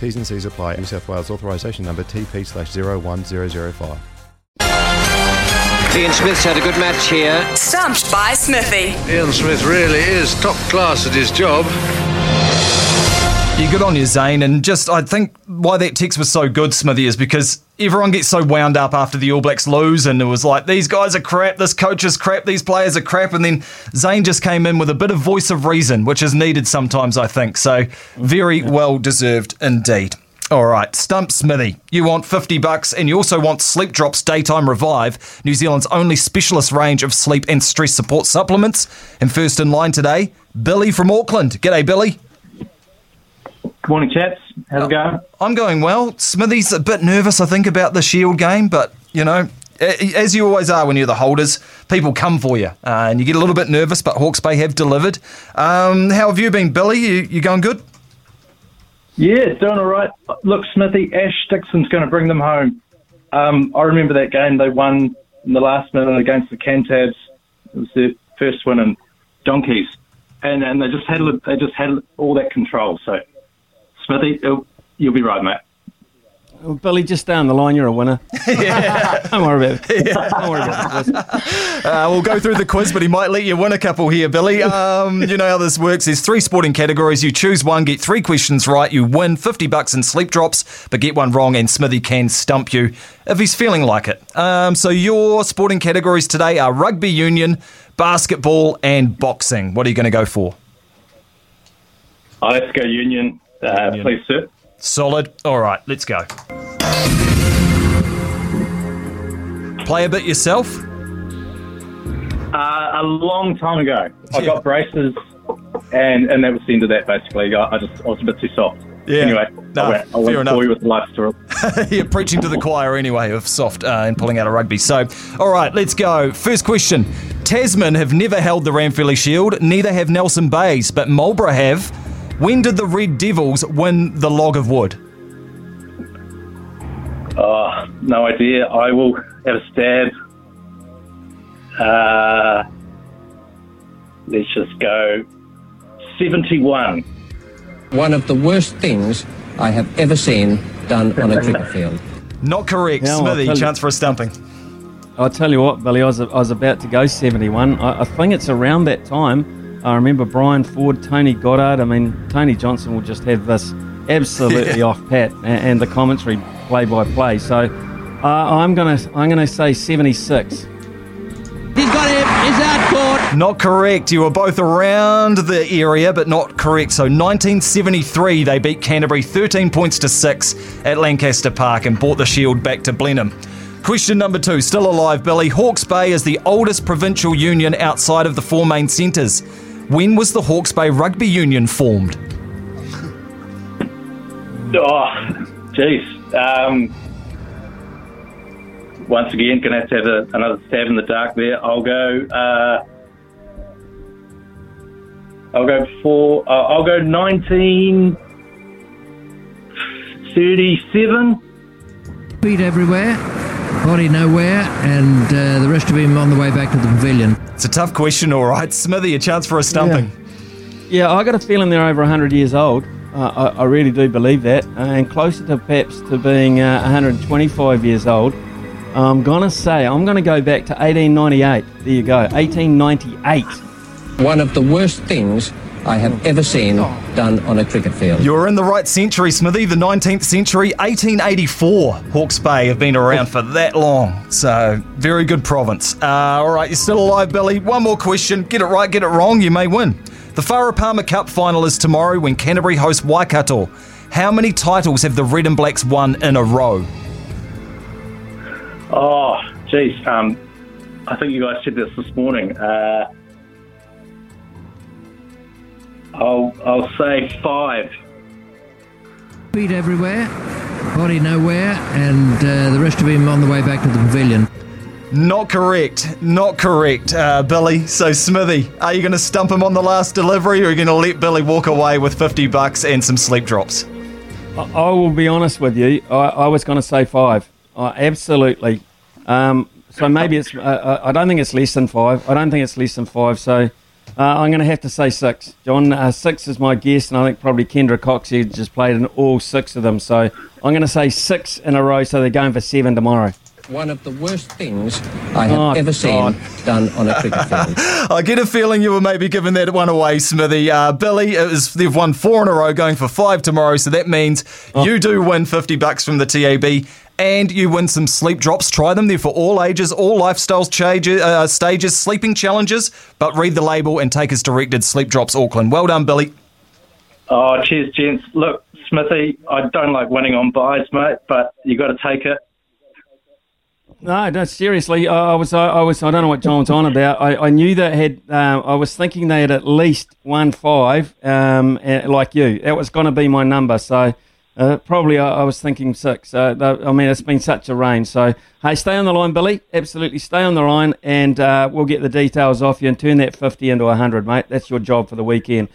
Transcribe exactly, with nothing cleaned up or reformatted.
T's and C's apply. New South Wales authorisation number T P slash zero one zero zero five. Ian Smith's had a good match here. Stumped by Smithy. Ian Smith really is top class at his job. Yeah, good on you, Zane. And just, I think why that text was so good, Smithy, is because everyone gets so wound up after the All Blacks lose, and it was like, these guys are crap, this coach is crap, these players are crap, and then Zane just came in with a bit of voice of reason, which is needed sometimes, I think. So, very well-deserved indeed. All right, Stump Smithy, you want fifty bucks, and you also want Sleep Drops Daytime Revive, New Zealand's only specialist range of sleep and stress support supplements. And first in line today, Billy from Auckland. G'day, Billy. Good morning, chaps. How's it going? I'm going well. Smithy's a bit nervous, I think, about the Shield game, but, you know, as you always are when you're the holders, people come for you, uh, and you get a little bit nervous, but Hawke's Bay have delivered. Um, how have you been, Billy? You, you going good? Yeah, doing all right. Look, Smithy, Ash Dixon's going to bring them home. Um, I remember that game they won in the last minute against the Cantabs. It was their first win in donkeys, and and they just had they just had all that control, so... Smithy, you'll be right, mate. Well, Billy, just down the line, you're a winner. Yeah. Don't worry about it. Yeah. Don't worry about it. uh, we'll go through the quiz, but he might let you win a couple here, Billy. Um, you know how this works. There's three sporting categories. You choose one, get three questions right, you win fifty bucks in Sleep Drops, but get one wrong and Smithy can stump you if he's feeling like it. Um, so your sporting categories today are rugby union, basketball and boxing. What are you going to go for? Oh, let's go union. Uh, please, sir. Solid. All right, let's go. Play a bit yourself? Uh, a long time ago. Yeah. I got braces, and, and that was the end of that, basically. I, I just I was a bit too soft. Yeah. Anyway, no, I won't, I won't bore you with the life story. You're preaching to the choir anyway of soft uh, and pulling out of rugby. So, all right, let's go. First question. Tasman have never held the Ramfilly Shield, neither have Nelson Bays, but Marlborough have... When did the Red Devils win the Log of Wood? Oh, no idea. I will have a stab. Uh, let's just go seventy-one. One of the worst things I have ever seen done on a cricket field. Not correct. No, Smithy, chance for a stumping. I'll tell you what, Billy, I was, I was about to go seventy-one. I, I think it's around that time. I remember Brian Ford, Tony Goddard. I mean, Tony Johnson will just have this absolutely yeah. off pat, and, and the commentary play by play. So uh, I'm gonna, I'm gonna say seventy-six. He's got him. He's out court. Not correct. You were both around the area, but not correct. So nineteen seventy-three, they beat Canterbury thirteen points to six at Lancaster Park and brought the Shield back to Blenheim. Question number two, still alive, Billy. Hawke's Bay is the oldest provincial union outside of the four main centres. When was the Hawke's Bay Rugby Union formed? Oh, geez. Um, once again, going to have to have a, another stab in the dark there. I'll go. Uh, I'll go for. Uh, I'll go nineteen thirty-seven. Beat everywhere, body nowhere, and uh, the rest of him on the way back to the pavilion. It's a tough question, all right. Smithy, a chance for a stumping. Yeah, yeah I got a feeling they're over one hundred years old. Uh, I, I really do believe that. Uh, and closer to perhaps to being uh, one hundred twenty-five years old, I'm going to say, I'm going to go back to eighteen ninety-eight. There you go, eighteen ninety-eight. One of the worst things I have ever seen done on a cricket field. You're in the right century, Smithy, the nineteenth century, eighteen eighty-four. Hawke's Bay have been around for that long, so very good province. Uh, all right, you're still alive, Billy. One more question. Get it right, get it wrong, you may win. The Farah Palmer Cup final is tomorrow when Canterbury host Waikato. How many titles have the Red and Blacks won in a row? Oh, geez. Um, I think you guys said this this morning. Uh, I'll, I'll say five. Feet everywhere, body nowhere, and uh, the rest of him on the way back to the pavilion. Not correct. Not correct, uh, Billy. So, Smithy, are you going to stump him on the last delivery, or are you going to let Billy walk away with fifty bucks and some sleep drops? I, I will be honest with you. I, I was going to say five. I, absolutely. Um, so maybe it's... Uh, I don't think it's less than five. I don't think it's less than five, so... Uh, I'm going to have to say six. John, uh, six is my guess, and I think probably Kendra Cox has just played in all six of them. So I'm going to say six in a row, so they're going for seven tomorrow. One of the worst things I have oh, ever seen God. done on a cricket field. I get a feeling you were maybe giving that one away, Smithy. Uh, Billy, it was, they've won four in a row, going for five tomorrow, so that means oh. you do win fifty bucks from the T A B. And you win some sleep drops. Try them. They're for all ages, all lifestyles, changes, uh, stages, sleeping challenges. But read the label and take as directed. Sleep Drops Auckland. Well done, Billy. Oh, cheers, gents. Look, Smithy, I don't like winning on buys, mate, but you got to take it. No, no, seriously. I was, I was, I don't know what John was on about. I, I knew that had. Um, I was thinking they had at least won five. Um, like you, that was going to be my number. So. Uh, probably I, I was thinking six. Uh, I mean, it's been such a range. So, hey, stay on the line, Billy. Absolutely stay on the line, and uh, we'll get the details off you and turn that fifty into a hundred, mate. That's your job for the weekend.